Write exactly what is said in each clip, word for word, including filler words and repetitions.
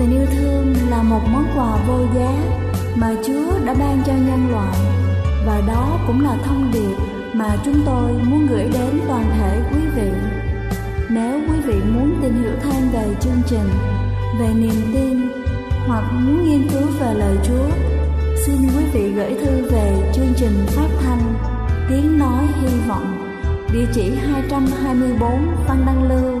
tình yêu thương là một món quà vô giá mà Chúa đã ban cho nhân loại, và đó cũng là thông điệp mà chúng tôi muốn gửi đến toàn thể quý vị. Nếu quý vị muốn tìm hiểu thêm về chương trình, về niềm tin hoặc muốn nghiên cứu về lời Chúa, xin quý vị gửi thư về chương trình phát thanh Tiếng Nói Hy Vọng, địa chỉ hai trăm hai mươi bốn Phan Đăng Lưu,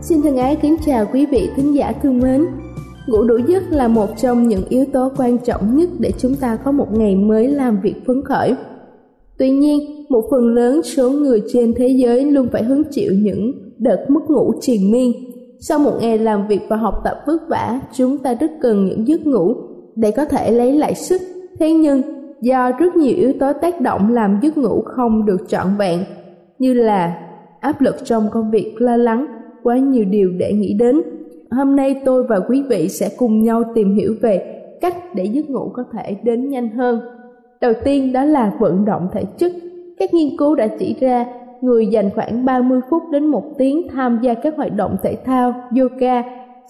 Xin thân ái kính chào quý vị thính giả thương mến. Ngủ đủ giấc là một trong những yếu tố quan trọng nhất để chúng ta có một ngày mới làm việc phấn khởi. Tuy nhiên, một phần lớn số người trên thế giới luôn phải hứng chịu những đợt mất ngủ triền miên. Sau một ngày làm việc và học tập vất vả, chúng ta rất cần những giấc ngủ để có thể lấy lại sức. Thế nhưng, do rất nhiều yếu tố tác động làm giấc ngủ không được trọn vẹn, như là áp lực trong công việc, lo lắng, quá nhiều điều để nghĩ đến. Hôm nay tôi và quý vị sẽ cùng nhau tìm hiểu về cách để giấc ngủ có thể đến nhanh hơn. Đầu tiên đó là vận động thể chất. Các nghiên cứu đã chỉ ra người dành khoảng ba mươi phút đến một tiếng tham gia các hoạt động thể thao, yoga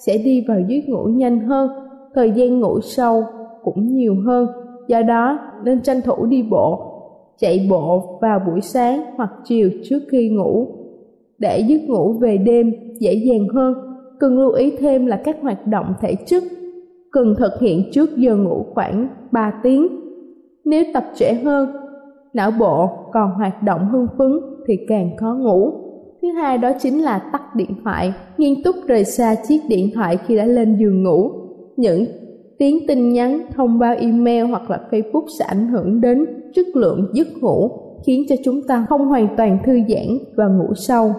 sẽ đi vào giấc ngủ nhanh hơn, thời gian ngủ sâu cũng nhiều hơn. Do đó nên tranh thủ đi bộ, chạy bộ vào buổi sáng hoặc chiều trước khi ngủ để giấc ngủ về đêm dễ dàng hơn. Cần lưu ý thêm là các hoạt động thể chất cần thực hiện trước giờ ngủ khoảng ba tiếng. Nếu tập trễ hơn, não bộ còn hoạt động hưng phấn thì càng khó ngủ. Thứ hai đó chính là tắt điện thoại, nghiêm túc rời xa chiếc điện thoại khi đã lên giường ngủ. Những tiếng tin nhắn, thông báo email hoặc là Facebook sẽ ảnh hưởng đến chất lượng giấc ngủ, khiến cho chúng ta không hoàn toàn thư giãn và ngủ sâu.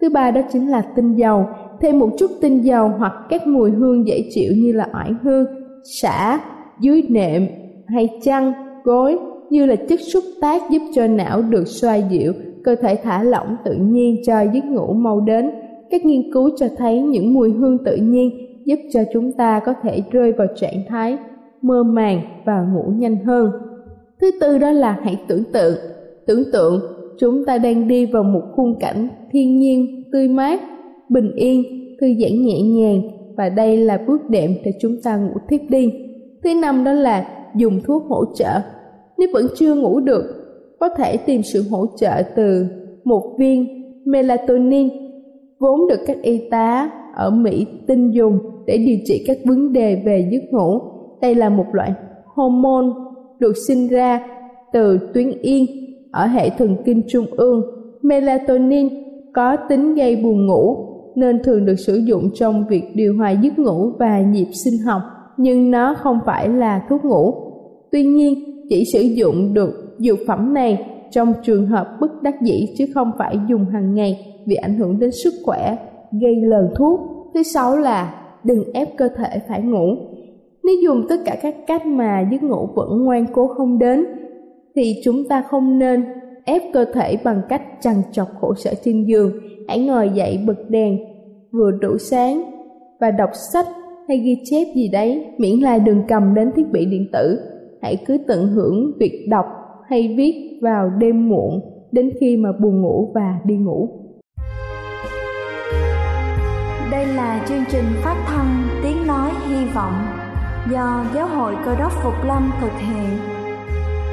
Thứ ba đó chính là tinh dầu. Thêm một chút tinh dầu hoặc các mùi hương dễ chịu như là oải hương, sả, dưới nệm hay chăn, gối như là chất xúc tác giúp cho não được xoa dịu, cơ thể thả lỏng tự nhiên cho giấc ngủ mau đến. Các nghiên cứu cho thấy những mùi hương tự nhiên giúp cho chúng ta có thể rơi vào trạng thái mơ màng và ngủ nhanh hơn. Thứ tư đó là hãy tưởng tượng. Tưởng tượng chúng ta đang đi vào một khung cảnh thiên nhiên tươi mát, bình yên, thư giãn nhẹ nhàng, và đây là bước đệm để chúng ta ngủ thiếp đi. Thứ năm đó là dùng thuốc hỗ trợ. Nếu vẫn chưa ngủ được, có thể tìm sự hỗ trợ từ một viên melatonin vốn được các y tá ở Mỹ tin dùng để điều trị các vấn đề về giấc ngủ. Đây là một loại hormone được sinh ra từ tuyến yên ở hệ thần kinh trung ương. Melatonin có tính gây buồn ngủ nên thường được sử dụng trong việc điều hòa giấc ngủ và nhịp sinh học, nhưng nó không phải là thuốc ngủ. Tuy nhiên, chỉ sử dụng được dược phẩm này trong trường hợp bất đắc dĩ chứ không phải dùng hàng ngày vì ảnh hưởng đến sức khỏe, gây lờn thuốc. Thứ sáu là đừng ép cơ thể phải ngủ. Nếu dùng tất cả các cách mà giấc ngủ vẫn ngoan cố không đến thì chúng ta không nên ép cơ thể bằng cách trằn trọc khổ sở trên giường. Hãy ngồi dậy, bật đèn vừa đủ sáng và đọc sách hay ghi chép gì đấy, miễn là đừng cầm đến thiết bị điện tử. Hãy cứ tận hưởng việc đọc hay viết vào đêm muộn đến khi mà buồn ngủ và đi ngủ. Đây là chương trình phát thanh Tiếng Nói Hy Vọng do Giáo hội Cơ đốc Phục Lâm thực hiện.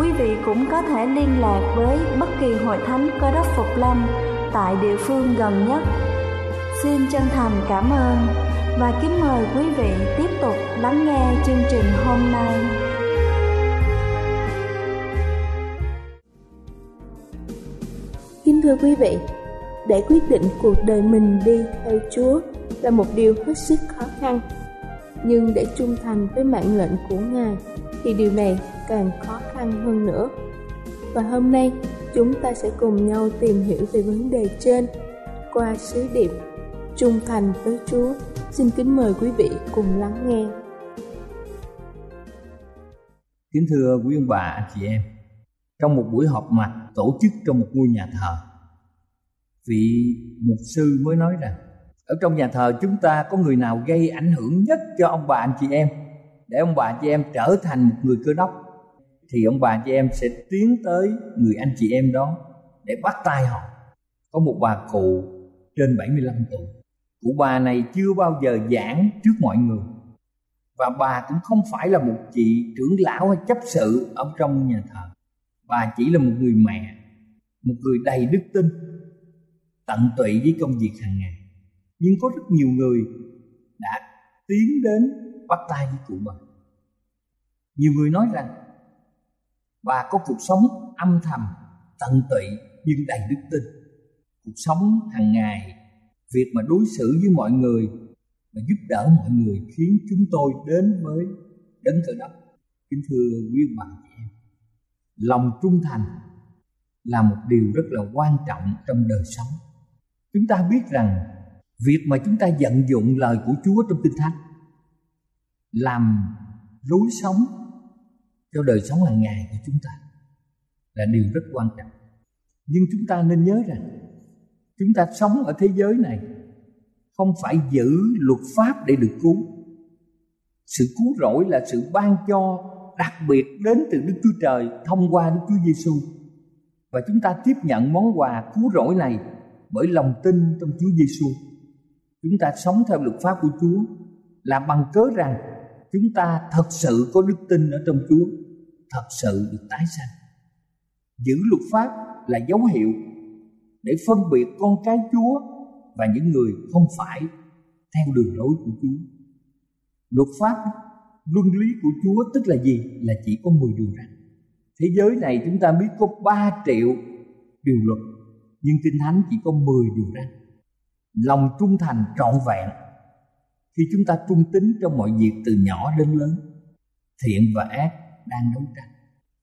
quý vị cũng có thể liên lạc với bất kỳ hội thánh Cơ Đốc Phục Lâm tại địa phương gần nhất. Xin chân thành cảm ơn và kính mời quý vị tiếp tục lắng nghe chương trình hôm nay. Kính thưa quý vị, để quyết định cuộc đời mình đi theo Chúa là một điều hết sức khó khăn, nhưng để trung thành với mạng lệnh của Ngài thì điều này càng khó khăn hơn nữa. Và hôm nay chúng ta sẽ cùng nhau tìm hiểu về vấn đề trên qua sứ điệp Trung thành với Chúa. Xin kính mời quý vị cùng lắng nghe. Kính thưa quý ông bà, anh chị em, trong một buổi họp mặt tổ chức trong một ngôi nhà thờ, vị mục sư mới nói rằng ở trong nhà thờ chúng ta có người nào gây ảnh hưởng nhất cho ông bà anh chị em, để ông bà anh chị em trở thành một người Cơ Đốc, thì ông bà anh chị em sẽ tiến tới người anh chị em đó để bắt tay họ. Có một bà cụ trên bảy mươi lăm tuổi, cụ bà này chưa bao giờ giảng trước mọi người, và bà cũng không phải là một chị trưởng lão hay chấp sự ở trong nhà thờ. Bà chỉ là một người mẹ, một người đầy đức tin, tận tụy với công việc hàng ngày. Nhưng có rất nhiều người đã tiến đến bắt tay với cụ bà. Nhiều người nói rằng bà có cuộc sống âm thầm, tận tụy nhưng đầy đức tin. Cuộc sống hàng ngày, việc mà đối xử với mọi người và giúp đỡ mọi người khiến chúng tôi đến với Đấng Cơ Đốc. Kính thưa quý ông bà chị em, lòng trung thành là một điều rất là quan trọng trong đời sống. Chúng ta biết rằng việc mà chúng ta vận dụng lời của Chúa trong Kinh Thánh làm lối sống cho đời sống hàng ngày của chúng ta là điều rất quan trọng. Nhưng chúng ta nên nhớ rằng chúng ta sống ở thế giới này không phải giữ luật pháp để được cứu. Sự cứu rỗi là sự ban cho đặc biệt đến từ Đức Chúa Trời thông qua Đức Chúa Giêsu, và chúng ta tiếp nhận món quà cứu rỗi này bởi lòng tin trong Chúa Giêsu. Chúng ta sống theo luật pháp của Chúa là bằng cớ rằng chúng ta thật sự có đức tin ở trong Chúa, thật sự được tái sanh. Giữ luật pháp là dấu hiệu để phân biệt con cái Chúa và những người không phải theo đường lối của Chúa. Luật pháp, luân lý của Chúa tức là gì? Là chỉ có mười điều răn. Thế giới này chúng ta biết có ba triệu điều luật, nhưng Kinh Thánh chỉ có mười điều răn. Lòng trung thành trọn vẹn khi chúng ta trung tín trong mọi việc từ nhỏ đến lớn. Thiện và ác đang đấu tranh.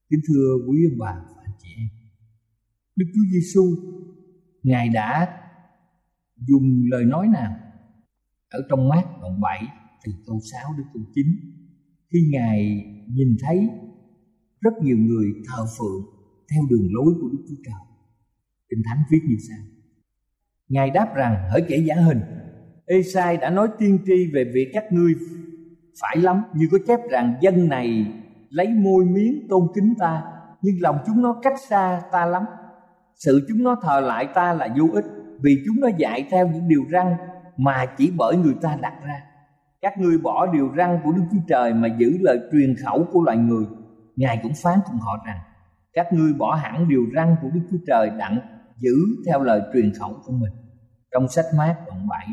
Kính thưa quý ông bà và anh chị em, Đức Chúa Giêsu Ngài đã dùng lời nói nào ở trong Mát đoạn bảy từ câu sáu đến câu chín, khi Ngài nhìn thấy rất nhiều người thờ phượng theo đường lối của Đức Chúa Trời. Kinh Thánh viết như sau: Ngài đáp rằng, hỡi kẻ giả hình, Ê-sai đã nói tiên tri về việc các ngươi phải lắm, như có chép rằng dân này lấy môi miếng tôn kính ta, nhưng lòng chúng nó cách xa ta lắm. Sự chúng nó thờ lại ta là vô ích, vì chúng nó dạy theo những điều răn mà chỉ bởi người ta đặt ra. Các ngươi bỏ điều răn của Đức Chúa Trời mà giữ lời truyền khẩu của loài người. Ngài cũng phán cùng họ rằng, các ngươi bỏ hẳn điều răn của Đức Chúa Trời đặng giữ theo lời truyền khẩu của mình. Trong sách Mát đoạn bảy.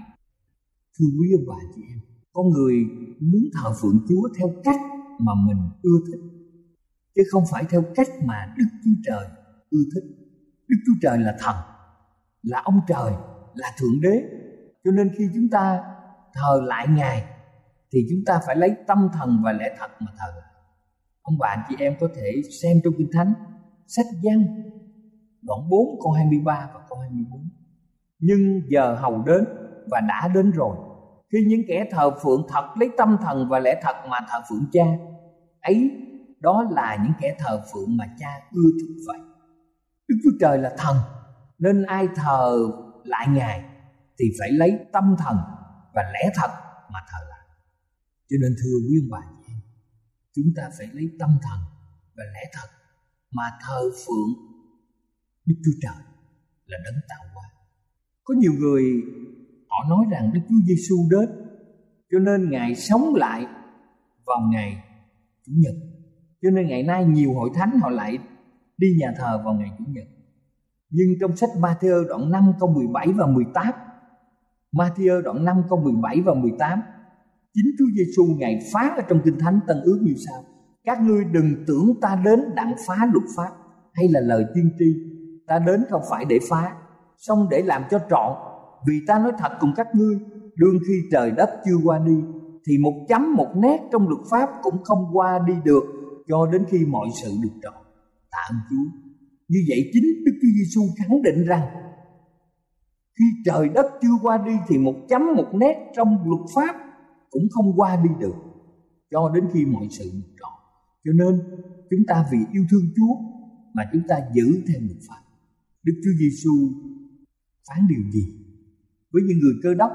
Thưa quý ông bà chị em, con người muốn thờ phượng Chúa theo cách mà mình ưa thích, chứ không phải theo cách mà Đức Chúa Trời ưa thích. Đức Chúa Trời là thần, là ông trời, là thượng đế. Cho nên khi chúng ta thờ lại Ngài thì chúng ta phải lấy tâm thần và lẽ thật mà thờ lại. Ông bà anh chị em có thể xem trong Kinh Thánh, sách Giăng đoạn bốn câu hai mươi ba và câu hai mươi bốn. Nhưng giờ hầu đến và đã đến rồi, khi những kẻ thờ phượng thật lấy tâm thần và lẽ thật mà thờ phượng Cha, ấy đó là những kẻ thờ phượng mà Cha ưa thích vậy. Đức Chúa Trời là thần, Nên ai thờ lại Ngài thì phải lấy tâm thần và lẽ thật mà thờ lại. Cho nên thưa quý ông bà chị em, chúng ta phải lấy tâm thần và lẽ thật mà thờ phượng Đức Chúa Trời là Đấng tạo hóa. Có nhiều người họ nói rằng Đức Chúa Giêsu đến, cho nên Ngài sống lại vào ngày Chủ nhật. Cho nên ngày nay nhiều hội thánh họ lại đi nhà thờ vào ngày Chủ nhật. Nhưng trong sách Ma-thi-ơ đoạn năm câu mười bảy và mười tám, Ma-thi-ơ đoạn năm câu mười bảy và mười tám, chính Chúa Giêsu Ngài phán ở trong Kinh Thánh Tân Ước như sau: các ngươi đừng tưởng ta đến đặng phá luật pháp hay là lời tiên tri, ta đến không phải để phá, song để làm cho trọn. Vì ta nói thật cùng các ngươi, đương khi trời đất chưa qua đi, thì một chấm một nét trong luật pháp cũng không qua đi được, cho đến khi mọi sự được trọn. Tạ ơn Chúa. Như vậy chính Đức Chúa Giêsu khẳng định rằng khi trời đất chưa qua đi thì một chấm một nét trong luật pháp cũng không qua đi được, cho đến khi mọi sự được trọn. Cho nên chúng ta vì yêu thương Chúa mà chúng ta giữ theo luật pháp. Đức Chúa Giêsu phán điều gì với những người Cơ Đốc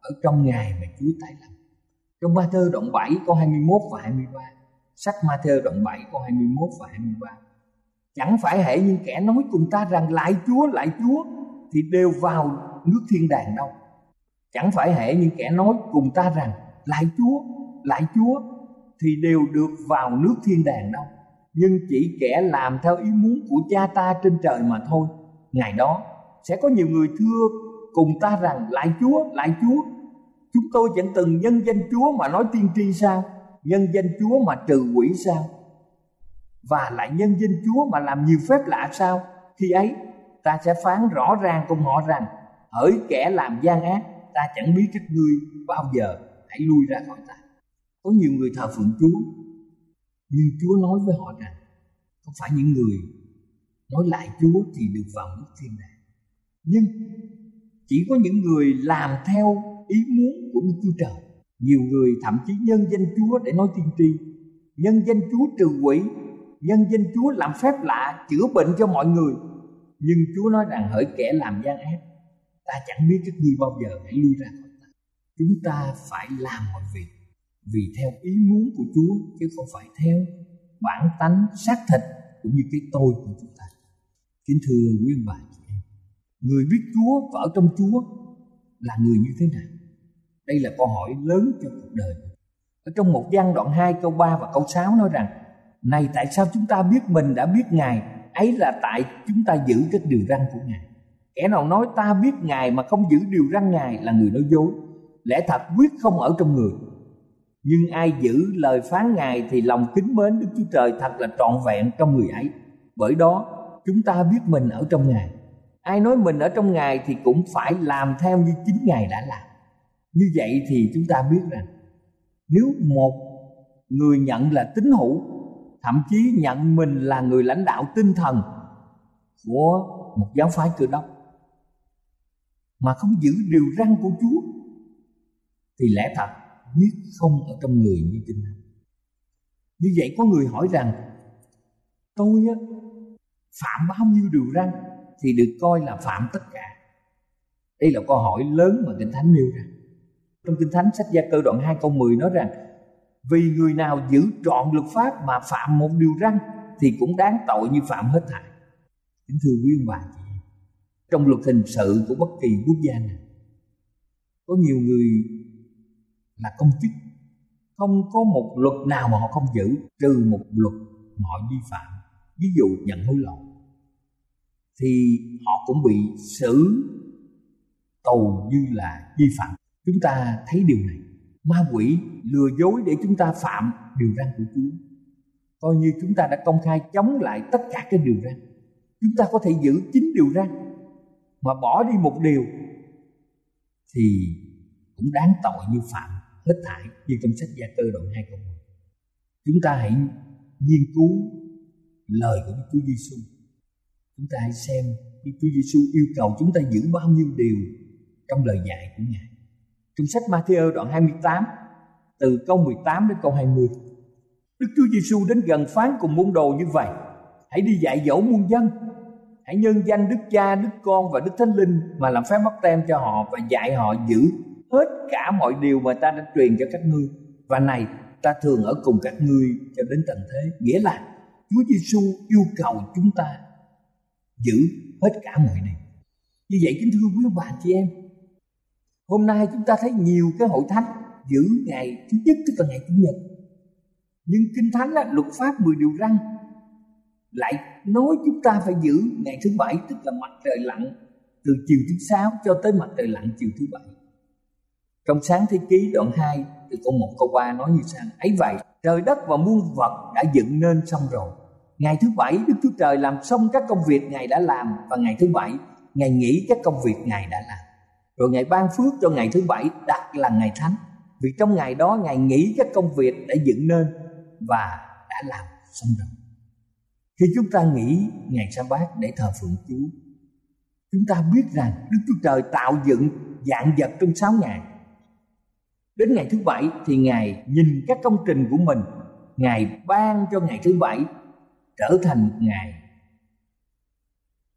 ở trong ngày mà Chúa tái lâm? Trong Ma-thi-ơ đoạn bảy câu hai mươi mốt và hai mươi ba, sách Ma-thi-ơ đoạn bảy câu hai mươi mốt và hai mươi ba: chẳng phải hễ những kẻ nói cùng ta rằng lại Chúa, lại Chúa thì đều vào nước thiên đàng đâu. Chẳng phải hễ những kẻ nói cùng ta rằng lại Chúa, lại Chúa thì đều được vào nước thiên đàng đâu, nhưng chỉ kẻ làm theo ý muốn của Cha ta trên trời mà thôi. Ngày đó sẽ có nhiều người thưa cùng ta rằng lại Chúa, lại Chúa, chúng tôi chẳng từng nhân danh Chúa mà nói tiên tri sao, nhân danh Chúa mà trừ quỷ sao, và lại nhân danh Chúa mà làm nhiều phép lạ sao? Khi ấy ta sẽ phán rõ ràng cùng họ rằng, hỡi kẻ làm gian ác, ta chẳng biết các ngươi bao giờ, hãy lui ra khỏi ta. Có nhiều người thờ phượng Chúa, nhưng Chúa nói với họ rằng không phải những người nói lại Chúa thì được vào nước thiên đàng, nhưng chỉ có những người làm theo ý muốn của Đức Chúa Trời. Nhiều người thậm chí nhân danh Chúa để nói tiên tri, nhân danh Chúa trừ quỷ, nhân danh Chúa làm phép lạ, chữa bệnh cho mọi người. Nhưng Chúa nói rằng hỡi kẻ làm gian ác, ta chẳng biết các ngươi bao giờ, hãy lui ra khỏi ta. Chúng ta phải làm mọi việc vì theo ý muốn của Chúa, chứ không phải theo bản tánh xác thịt cũng như cái tôi của chúng ta. Kính thưa quý ông bà chị em, người biết Chúa và ở trong Chúa là người như thế nào? Đây là câu hỏi lớn cho cuộc đời. Ở trong một Giăng đoạn hai câu ba và câu sáu nói rằng: này tại sao chúng ta biết mình đã biết Ngài, ấy là tại chúng ta giữ các điều răn của Ngài. Kẻ nào nói ta biết Ngài mà không giữ điều răn Ngài là người nói dối, lẽ thật quyết không ở trong người. Nhưng ai giữ lời phán Ngài thì lòng kính mến Đức Chúa Trời thật là trọn vẹn trong người ấy. Bởi đó chúng ta biết mình ở trong Ngài. Ai nói mình ở trong Ngài thì cũng phải làm theo như chính Ngài đã làm. Như vậy thì chúng ta biết rằng nếu một người nhận là tín hữu, thậm chí nhận mình là người lãnh đạo tinh thần của một giáo phái Cơ Đốc mà không giữ điều răn của Chúa thì lẽ thật quyết không ở trong người như Kinh Thánh. Như vậy có người hỏi rằng tôi á, phạm bao nhiêu điều răn thì được coi là phạm tất cả? Đây là câu hỏi lớn mà Kinh Thánh nêu ra. Trong Kinh Thánh sách Gia Cơ đoạn hai câu mười nói rằng: vì người nào giữ trọn luật pháp mà phạm một điều răn thì cũng đáng tội như phạm hết thảy. Kính thưa quý ông bà chị em, trong luật hình sự của bất kỳ quốc gia nào, có nhiều người là công chức, không có một luật nào mà họ không giữ, trừ một luật mà họ vi phạm. Ví dụ nhận hối lộ thì họ cũng bị xử tù như là vi phạm. Chúng ta thấy điều này. Ma quỷ lừa dối để chúng ta phạm điều răn của Chúa, coi như chúng ta đã công khai chống lại tất cả các điều răn. Chúng ta có thể giữ chín điều răn mà bỏ đi một điều thì cũng đáng tội như phạm hết thảy, như trong sách Gia Cơ đoạn hai câu mười. Chúng ta hãy nghiên cứu lời của Chúa Giêsu. Chúng ta hãy xem Chúa Giêsu yêu cầu chúng ta giữ bao nhiêu điều trong lời dạy của Ngài. Trong sách Ma-thi-ơ đoạn hai mươi tám từ câu mười tám đến câu hai mươi, Đức Chúa Giêsu đến gần phán cùng môn đồ như vậy: hãy đi dạy dỗ muôn dân, Hãy nhân danh Đức Cha, Đức Con và Đức Thánh Linh mà làm phép mắc tem cho họ và dạy họ giữ hết cả mọi điều mà ta đã truyền cho các ngươi. Và này, ta thường ở cùng các ngươi cho đến tận thế. Nghĩa là Chúa Giêsu yêu cầu chúng ta giữ hết cả mọi điều. Như vậy kính thưa quý bà chị em, hôm nay chúng ta thấy nhiều cái hội thánh giữ ngày thứ nhất tức là ngày chủ nhật, nhưng Kinh Thánh là luật pháp mười điều răn lại nói chúng ta phải giữ ngày thứ bảy, tức là mặt trời lặn từ chiều thứ sáu cho tới mặt trời lặn chiều thứ bảy. Trong Sáng Thế Ký đoạn hai từ câu một câu ba nói như sau: ấy vậy, trời đất và muôn vật đã dựng nên xong rồi, ngày thứ bảy Đức Chúa Trời làm xong các công việc Ngài đã làm, và ngày thứ bảy Ngài nghỉ các công việc Ngài đã làm. Rồi Ngài ban phước cho ngày thứ bảy, đặc là ngày thánh, vì trong ngày đó Ngài nghỉ các công việc đã dựng nên và đã làm xong rồi. Khi chúng ta nghỉ ngày Sa-bát để thờ phượng Chúa, chúng ta biết rằng Đức Chúa Trời tạo dựng vạn vật trong sáu ngày. Đến ngày thứ bảy thì Ngài nhìn các công trình của mình, Ngài ban cho ngày thứ bảy trở thành một ngày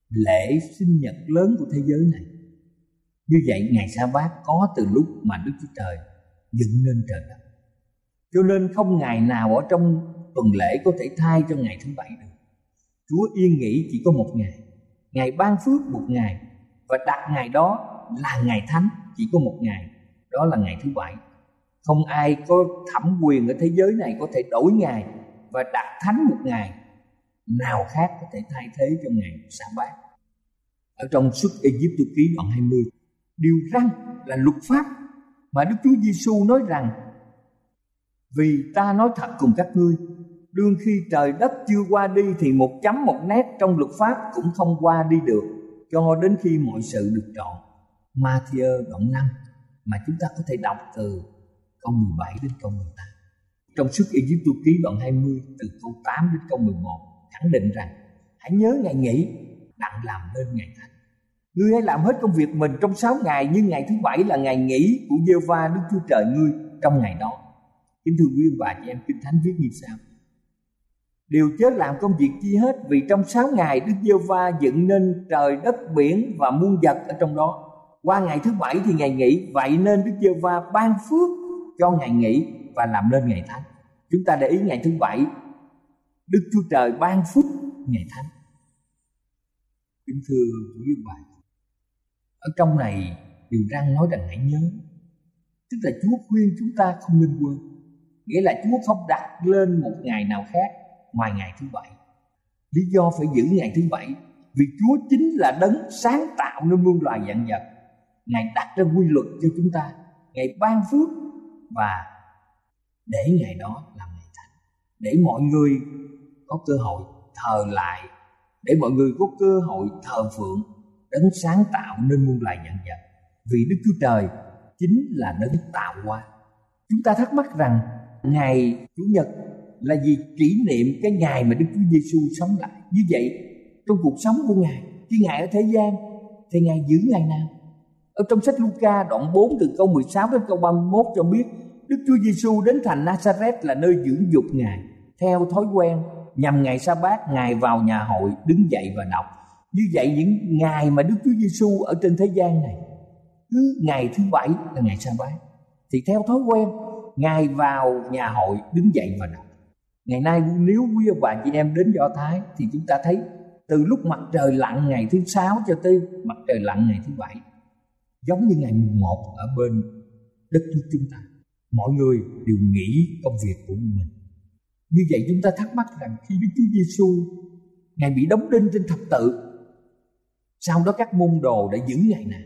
lễ sinh nhật lớn của thế giới này. Như vậy ngày Sa-bát có từ lúc mà Đức Chúa Trời dựng nên trời đất, cho nên không ngày nào ở trong tuần lễ có thể thay cho ngày thứ bảy được. Chúa yên nghỉ chỉ có một ngày, Ngài ban phước một ngày, và đặt ngày đó là ngày thánh chỉ có một ngày, đó là ngày thứ bảy. Không ai có thẩm quyền ở thế giới này có thể đổi ngày và đặt thánh một ngày nào khác có thể thay thế cho ngày Sa-bát. Ở trong Xuất Ê-díp-tô ký đoạn hai mươi, điều răn là luật pháp mà Đức Chúa Giê-xu nói rằng: vì ta nói thật cùng các ngươi, đương khi trời đất chưa qua đi thì một chấm một nét trong luật pháp cũng không qua đi được, cho đến khi mọi sự được trọn. Ma-thi-ơ đoạn năm mà chúng ta có thể đọc từ câu mười bảy đến câu mười tám. Trong Xuất Ê-díp-tô ký đoạn hai mươi từ câu tám đến câu mười một khẳng định rằng: hãy nhớ ngày nghỉ, đặng làm nên ngày thánh. Ngươi hãy làm hết công việc mình trong sáu ngày, nhưng ngày thứ bảy là ngày nghỉ của Giê-hô-va Đức Chúa Trời ngươi trong ngày đó. Kính thưa quý bà chị em, Kinh Thánh viết như sau: điều chớ làm công việc chi hết, vì trong sáu ngày Đức Giê-hô-va dựng nên trời đất biển và muôn vật ở trong đó. Qua ngày thứ bảy thì ngày nghỉ, vậy nên Đức Giê-hô-va ban phước cho ngày nghỉ và làm nên ngày thánh. Chúng ta để ý ngày thứ bảy Đức Chúa Trời ban phước ngày thánh. Kính thưa quý bà, ở trong này điều răn nói rằng hãy nhớ, tức là Chúa khuyên chúng ta không nên quên. Nghĩa là Chúa không đặt lên một ngày nào khác ngoài ngày thứ bảy. Lý do phải giữ ngày thứ bảy vì Chúa chính là đấng sáng tạo nên muôn loài vạn vật. Ngài đặt ra quy luật cho chúng ta, Ngài ban phước và để ngày đó làm ngày thánh, để mọi người có cơ hội thờ lại, để mọi người có cơ hội thờ phượng đấng sáng tạo nên muôn loài vạn vật, vì Đức Chúa Trời chính là đấng tạo hóa. Chúng ta thắc mắc rằng ngày Chủ nhật là gì? Kỷ niệm cái ngày mà Đức Chúa Giê-xu sống lại. Như vậy trong cuộc sống của Ngài, khi Ngài ở thế gian thì Ngài giữ ngày nào? Ở trong sách Luca đoạn bốn từ câu mười sáu đến câu ba mươi mốt cho biết Đức Chúa Giê-xu đến thành Nazareth là nơi dưỡng dục Ngài. Theo thói quen, nhằm ngày Sa-bát, Ngài vào nhà hội, đứng dậy và đọc. Như vậy những ngày mà Đức Chúa Giê-xu ở trên thế gian này, cứ ngày thứ bảy là ngày Sa-bát thì theo thói quen Ngài vào nhà hội, đứng dậy và đọc. Ngày nay nếu quý bà chị em đến Do Thái thì chúng ta thấy từ lúc mặt trời lặn ngày thứ sáu cho tới mặt trời lặn ngày thứ bảy, giống như ngày mùng một ở bên đất nước chúng ta, mọi người đều nghỉ công việc của mình. Như vậy chúng ta thắc mắc rằng khi Đức Chúa Giê-xu Ngài bị đóng đinh trên thập tự, sau đó các môn đồ đã giữ ngày này.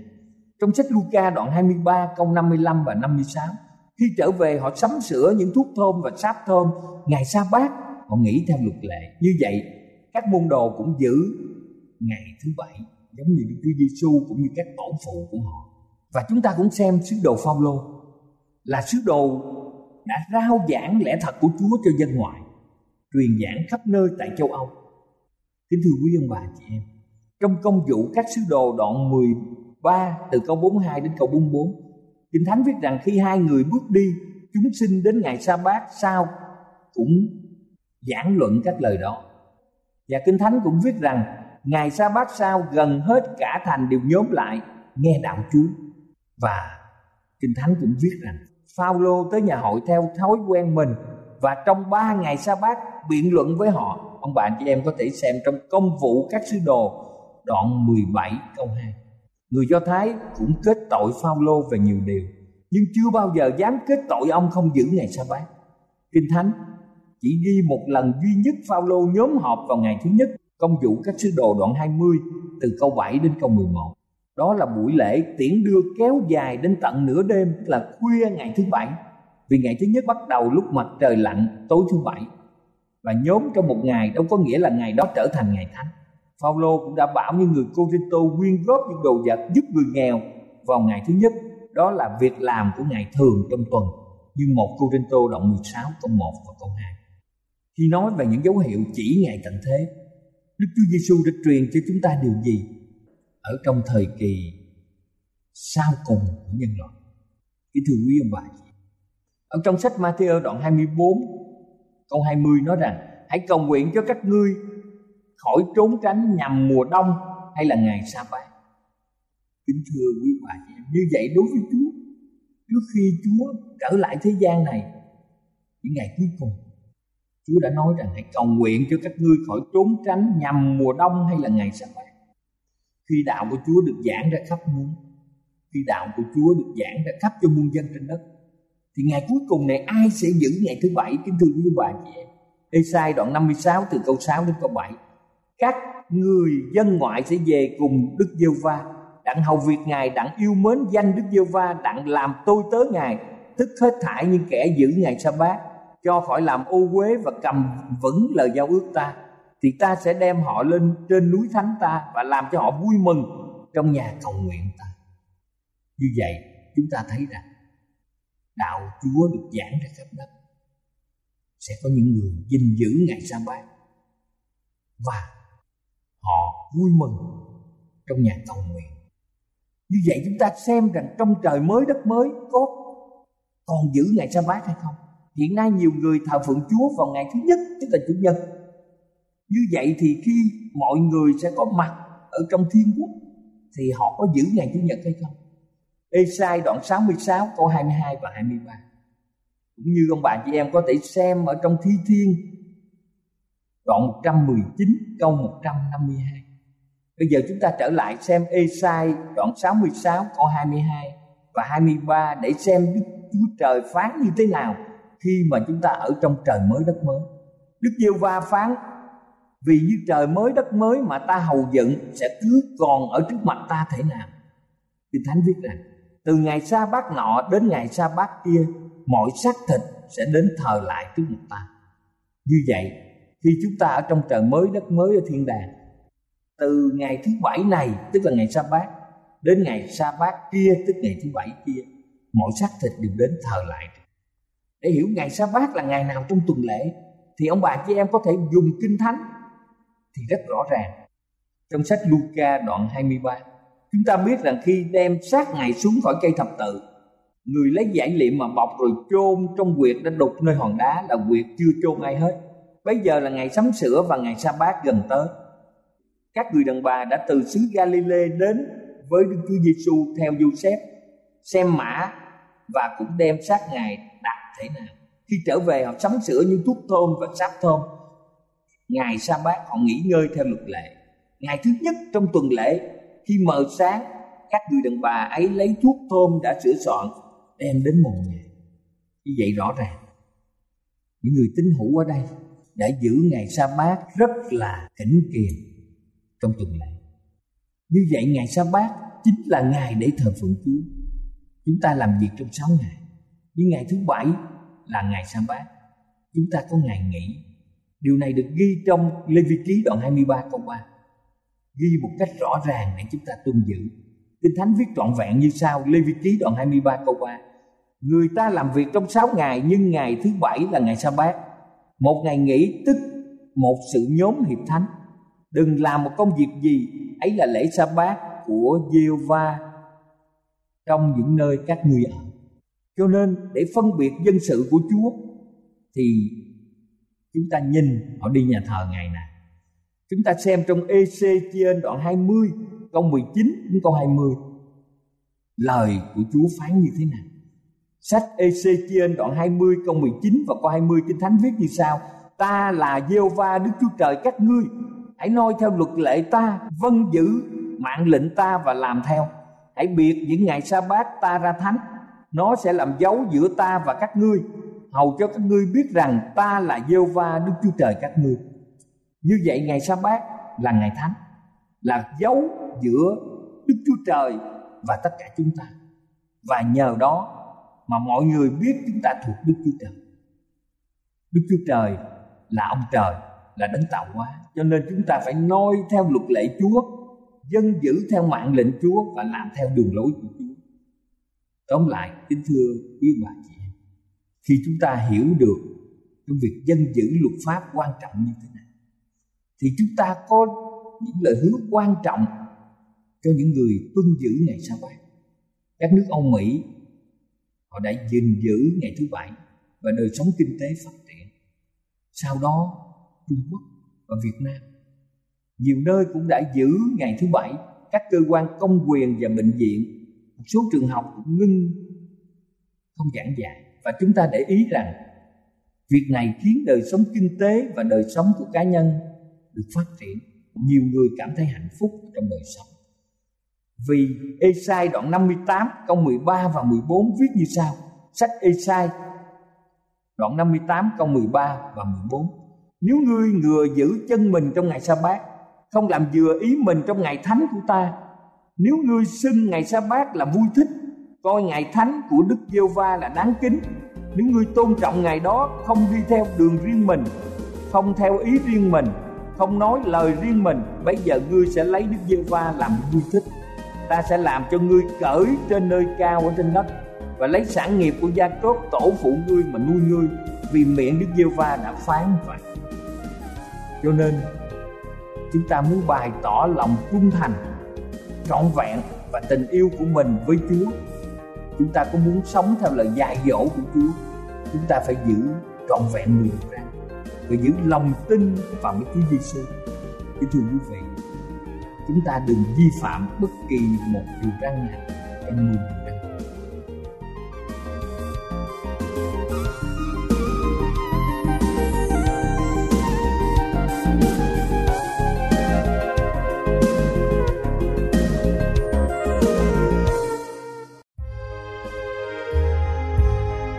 Trong sách Luca đoạn hai mươi ba câu năm mươi lăm và năm mươi sáu, khi trở về họ sắm sửa những thuốc thơm và sáp thơm, ngày Sa-bát họ nghỉ theo luật lệ. Như vậy các môn đồ cũng giữ ngày thứ bảy giống như Đức Chúa Giê-xu cũng như các tổ phụ của họ. Và chúng ta cũng xem sứ đồ Phao-lô là sứ đồ đã rao giảng lẽ thật của Chúa cho dân ngoại, truyền giảng khắp nơi tại châu Âu. Kính thưa quý ông bà chị em, trong công vụ các sứ đồ đoạn mười ba từ câu bốn mươi hai đến câu bốn mươi bốn, Kinh Thánh viết rằng khi hai người bước đi, chúng sinh đến ngày Sa-bát sau cũng giảng luận các lời đó. Và Kinh Thánh cũng viết rằng ngày sa bát sau gần hết cả thành đều nhóm lại nghe đạo Chúa. Và Kinh Thánh cũng viết rằng Phao-lô tới nhà hội theo thói quen mình, và trong ba ngày sa bát biện luận với họ. Ông bà anh chị em có thể xem trong Công vụ các sứ đồ đoạn mười bảy câu hai. Người Do Thái cũng kết tội Phao-lô về nhiều điều, nhưng chưa bao giờ dám kết tội ông không giữ ngày sa bát. Kinh Thánh chỉ ghi một lần duy nhất Phao-lô nhóm họp vào ngày thứ nhất, Công vụ các sứ đồ đoạn hai mươi từ câu bảy đến câu mười một. Đó là buổi lễ tiễn đưa kéo dài đến tận nửa đêm, là khuya ngày thứ bảy, vì ngày thứ nhất bắt đầu lúc mặt trời lặn tối thứ bảy. Và nhóm trong một ngày đâu có nghĩa là ngày đó trở thành ngày thánh. Phao-lô cũng đã bảo những người Cô-rinh-tô quyên góp những đồ vật giúp người nghèo vào ngày thứ nhất. Đó là việc làm của ngày thường trong tuần, như một Cô-rinh-tô đoạn mười sáu câu một và câu hai. Khi nói về những dấu hiệu chỉ ngày tận thế, Đức Chúa Giê-xu đã truyền cho chúng ta điều gì ở trong thời kỳ sau cùng của nhân loại? Kính thưa quý ông bà, ở trong sách Ma-thi-ơ đoạn hai mươi bốn câu hai mươi nói rằng: hãy cầu nguyện cho các ngươi khỏi trốn tránh nhằm mùa đông hay là ngày sa bát. Kính thưa quý ông bà, như vậy đối với Chúa, trước khi Chúa trở lại thế gian này, những ngày cuối cùng, Chúa đã nói rằng hãy cầu nguyện cho các ngươi khỏi trốn tránh nhằm mùa đông hay là ngày sa bát. Khi đạo của Chúa được giảng ra khắp muôn, khi đạo của Chúa được giảng ra khắp cho muôn dân trên đất, thì ngày cuối cùng này ai sẽ giữ ngày thứ bảy? Kính thưa quý bà chị em, Ê-sai đoạn năm mươi sáu từ câu sáu đến câu bảy: các người dân ngoại sẽ về cùng Đức Giê-hô-va, đặng hầu việc Ngài, đặng yêu mến danh Đức Giê-hô-va, đặng làm tôi tớ Ngài, tức hết thảy những kẻ giữ ngày sa bát, cho khỏi làm ô uế và cầm vững lời giao ước ta, thì ta sẽ đem họ lên trên núi thánh ta và làm cho họ vui mừng trong nhà cầu nguyện ta. Như vậy chúng ta thấy rằng đạo Chúa được giảng ra khắp đất. Sẽ có những người gìn giữ ngày sa bát và họ vui mừng trong nhà cầu nguyện. Như vậy chúng ta xem rằng trong trời mới đất mới có còn giữ ngày sa bát hay không? Hiện nay nhiều người thờ phượng Chúa vào ngày thứ nhất, tức là Chủ nhật. Như vậy thì khi mọi người sẽ có mặt ở trong thiên quốc, thì họ có giữ ngày Chủ nhật hay không? Ê-sai đoạn sáu mươi sáu câu hai mươi hai và hai mươi ba. Cũng như ông bà chị em có thể xem ở trong Thi Thiên đoạn một trăm mười chín câu một trăm năm mươi hai. Bây giờ chúng ta trở lại xem Ê-sai đoạn sáu mươi sáu câu hai mươi hai và hai mươi ba để xem Đức Chúa Trời phán như thế nào khi mà chúng ta ở trong trời mới đất mới. Đức Giê-hô-va phán: vì như trời mới đất mới mà ta hầu dựng sẽ cứ còn ở trước mặt ta thể nào. Kinh Thánh viết rằng từ ngày sa bát nọ đến ngày sa bát kia, mọi xác thịt sẽ đến thờ lại trước mặt ta. Như vậy khi chúng ta ở trong trời mới đất mới ở thiên đàng, từ ngày thứ bảy này, tức là ngày sa bát, đến ngày sa bát kia, tức ngày thứ bảy kia, mọi xác thịt đều đến thờ lại. Để hiểu ngày sa bát là ngày nào trong tuần lễ, thì ông bà chị em có thể dùng Kinh Thánh thì rất rõ ràng. Trong sách Luca đoạn hai mươi ba, chúng ta biết rằng khi đem xác Ngài xuống khỏi cây thập tự, người lấy dải liệm mà bọc rồi chôn trong huyệt đã đục nơi hòn đá, là huyệt chưa chôn ai hết. Bấy giờ là ngày sắm sửa và ngày sa bát gần tới. Các người đàn bà đã từ xứ Galilê đến với Đức Chúa Giê-xu theo Giô-xép xem mã, và cũng đem xác Ngài đặt thể nào. Khi trở về, họ sắm sửa những thuốc thơm và sáp thơm. Ngày sa bát họ nghỉ ngơi theo luật lệ. Ngày thứ nhất trong tuần lễ, khi mờ sáng, các người đàn bà ấy lấy thuốc thơm đã sửa soạn đem đến mồ nhà. Như vậy rõ ràng những người tín hữu ở đây đã giữ ngày sa bát rất là kính kiềm trong tuần lễ. Như vậy ngày sa bát chính là ngày để thờ phượng Chúa. Chúng ta làm việc trong sáu ngày, nhưng ngày thứ bảy là ngày sa bát, chúng ta có ngày nghỉ. Điều này được ghi trong Lê-vi-ký đoạn hai mươi ba câu ba, ghi một cách rõ ràng để chúng ta tuân giữ. Kinh Thánh viết trọn vẹn như sau: Lê-vi-ký đoạn hai mươi ba câu ba: người ta làm việc trong sáu ngày, nhưng ngày thứ bảy là ngày sa bát, một ngày nghỉ, tức một sự nhóm hiệp thánh. Đừng làm một công việc gì, ấy là lễ sa bát của Giê-hô-va trong những nơi các ngươi ở. Cho nên để phân biệt dân sự của Chúa, thì chúng ta nhìn họ đi nhà thờ ngày nào. Chúng ta xem trong Ê-xê-chiên đoạn hai mươi câu mười chín đến câu hai mươi, lời của Chúa phán như thế nào? Sách Ê-xê-chiên đoạn hai mươi câu mười chín và câu hai mươi Kinh Thánh viết như sau: Ta là Giê-hô-va Đức Chúa Trời các ngươi, hãy noi theo luật lệ ta, vâng giữ mạng lệnh ta và làm theo. Hãy biệt những ngày Sa-bát ta ra thánh, nó sẽ làm dấu giữa ta và các ngươi, hầu cho các ngươi biết rằng ta là Giê-hô-va Đức Chúa Trời các ngươi. Như vậy ngày Sa-bát là ngày thánh, là dấu giữa Đức Chúa Trời và tất cả chúng ta, và nhờ đó mà mọi người biết chúng ta thuộc Đức Chúa Trời. Đức Chúa Trời là ông trời, là đấng tạo hóa, cho nên chúng ta phải noi theo luật lệ Chúa, dân giữ theo mạng lệnh Chúa và làm theo đường lối của Chúa. Tóm lại, kính thưa quý bà chị em, khi chúng ta hiểu được trong việc dân giữ luật pháp quan trọng như thế này, thì chúng ta có những lời hứa quan trọng cho những người tuân giữ ngày Sa-bát. Các nước Âu Mỹ, họ đã gìn giữ ngày thứ bảy và đời sống kinh tế phát triển. Sau đó Trung Quốc và Việt Nam, nhiều nơi cũng đã giữ ngày thứ bảy. Các cơ quan công quyền và bệnh viện, một số trường học cũng ngưng không giảng dạy. Và chúng ta để ý rằng việc này khiến đời sống kinh tế và đời sống của cá nhân được phát triển. Nhiều người cảm thấy hạnh phúc trong đời sống. Vì Ê-sai đoạn năm mươi tám câu mười ba và mười bốn viết như sau. Sách Ê-sai đoạn năm mươi tám câu mười ba và mười bốn: Nếu ngươi ngừa giữ chân mình trong ngày Sa-bát, không làm vừa ý mình trong ngày thánh của ta, nếu ngươi xưng ngày Sa-bát là vui thích, coi ngày thánh của Đức Giê-hô-va là đáng kính, nếu ngươi tôn trọng ngày đó, không đi theo đường riêng mình, không theo ý riêng mình, không nói lời riêng mình, bây giờ ngươi sẽ lấy Đức Giê-hô-va làm vui thích. Ta sẽ làm cho ngươi cởi trên nơi cao ở trên đất và lấy sản nghiệp của gia cốp tổ phụ ngươi mà nuôi ngươi, vì miệng Đức Giê-hô-va đã phán vậy. Cho nên chúng ta muốn bày tỏ lòng trung thành, trọn vẹn và tình yêu của mình với Chúa. Chúng ta có muốn sống theo lời dạy dỗ của Chúa, chúng ta phải giữ trọn vẹn mình ra, phải giữ lòng tin vào Đức Chúa Giê-xu. Kính thưa quý vị, chúng ta đừng vi phạm bất kỳ một điều răn nào trong mười điều răn.